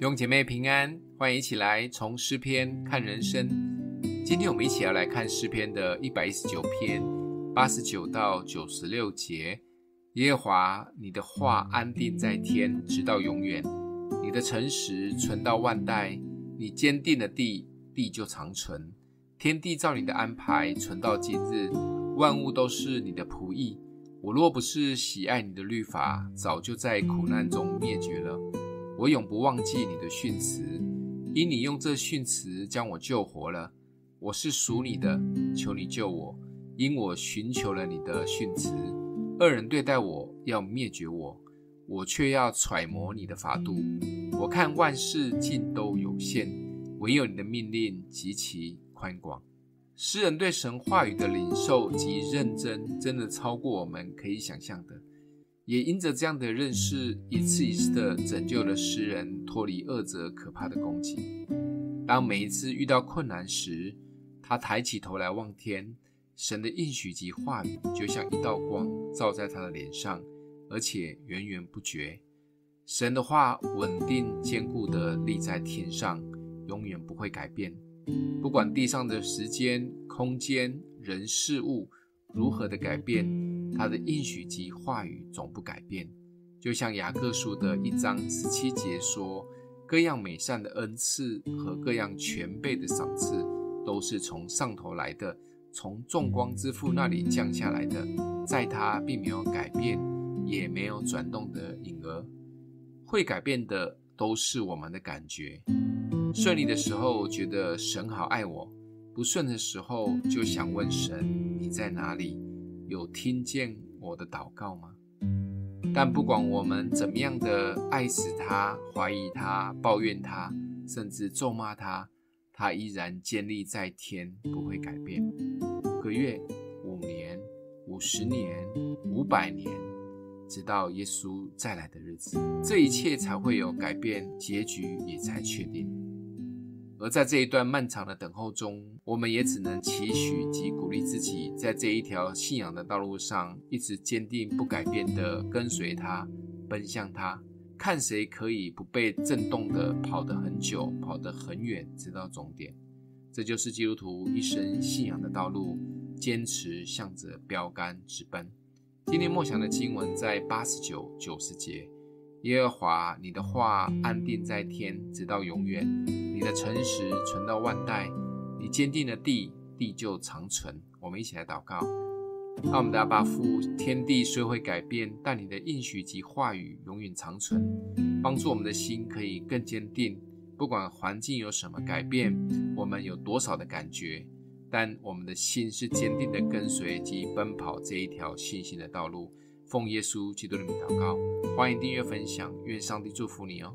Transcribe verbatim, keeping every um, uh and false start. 弟兄姐妹平安，欢迎一起来从诗篇看人生。今天我们一起要来看诗篇的一百一十九篇八十九到九十六节。耶和华，你的话安定在天，直到永远；你的诚实存到万代。你坚定了地，地就长存。天地照你的安排，存到今日。万物都是你的仆役。我若不是喜爱你的律法，早就在苦难中灭绝了。我永不忘记你的训词，因你用这训词将我救活了。我是属你的，求你救我，因我寻求了你的训词。恶人对待我，要灭绝我，我却要揣摩你的法度。我看万事尽都有限，唯有你的命令极其宽广。诗人对神话语的领受及认真，真的超过我们可以想象的。也因着这样的认识，一次一次的拯救了诗人脱离恶者可怕的攻击。当每一次遇到困难时，他抬起头来望天，神的应许及话语就像一道光照在他的脸上，而且源源不绝。神的话稳定坚固的立在天上，永远不会改变。不管地上的时间、空间、人、事物如何的改变，他的应许及话语总不改变。就像雅各书的一章十七节说，各样美善的恩赐和各样全备的赏赐，都是从上头来的，从众光之父那里降下来的，在他并没有改变，也没有转动的影儿。会改变的都是我们的感觉。顺利的时候觉得神好爱我，不顺的时候就想问神，你在哪里？有听见我的祷告吗？但不管我们怎么样的爱死他、怀疑他、抱怨他，甚至咒骂他，他依然坚立在天，不会改变。五个月、五年、五十年、五百年，直到耶稣再来的日子，这一切才会有改变，结局也才确定。而在这一段漫长的等候中，我们也只能期许及鼓励自己，在这一条信仰的道路上，一直坚定不改变的跟随他，奔向他，看谁可以不被震动的跑得很久，跑得很远，直到终点。这就是基督徒一生信仰的道路，坚持向着标杆直奔。今天默想的经文在八十九、九十节。耶和华，你的话安定在天，直到永远；你的诚实存到万代。你坚定了地，地就长存。我们一起来祷告。阿们。阿爸父，天地虽会改变，但你的应许及话语永远长存，帮助我们的心可以更坚定。不管环境有什么改变，我们有多少的感觉，但我们的心是坚定的跟随及奔跑这一条信心的道路。奉耶稣基督的名祷告，欢迎订阅分享，愿上帝祝福你哦。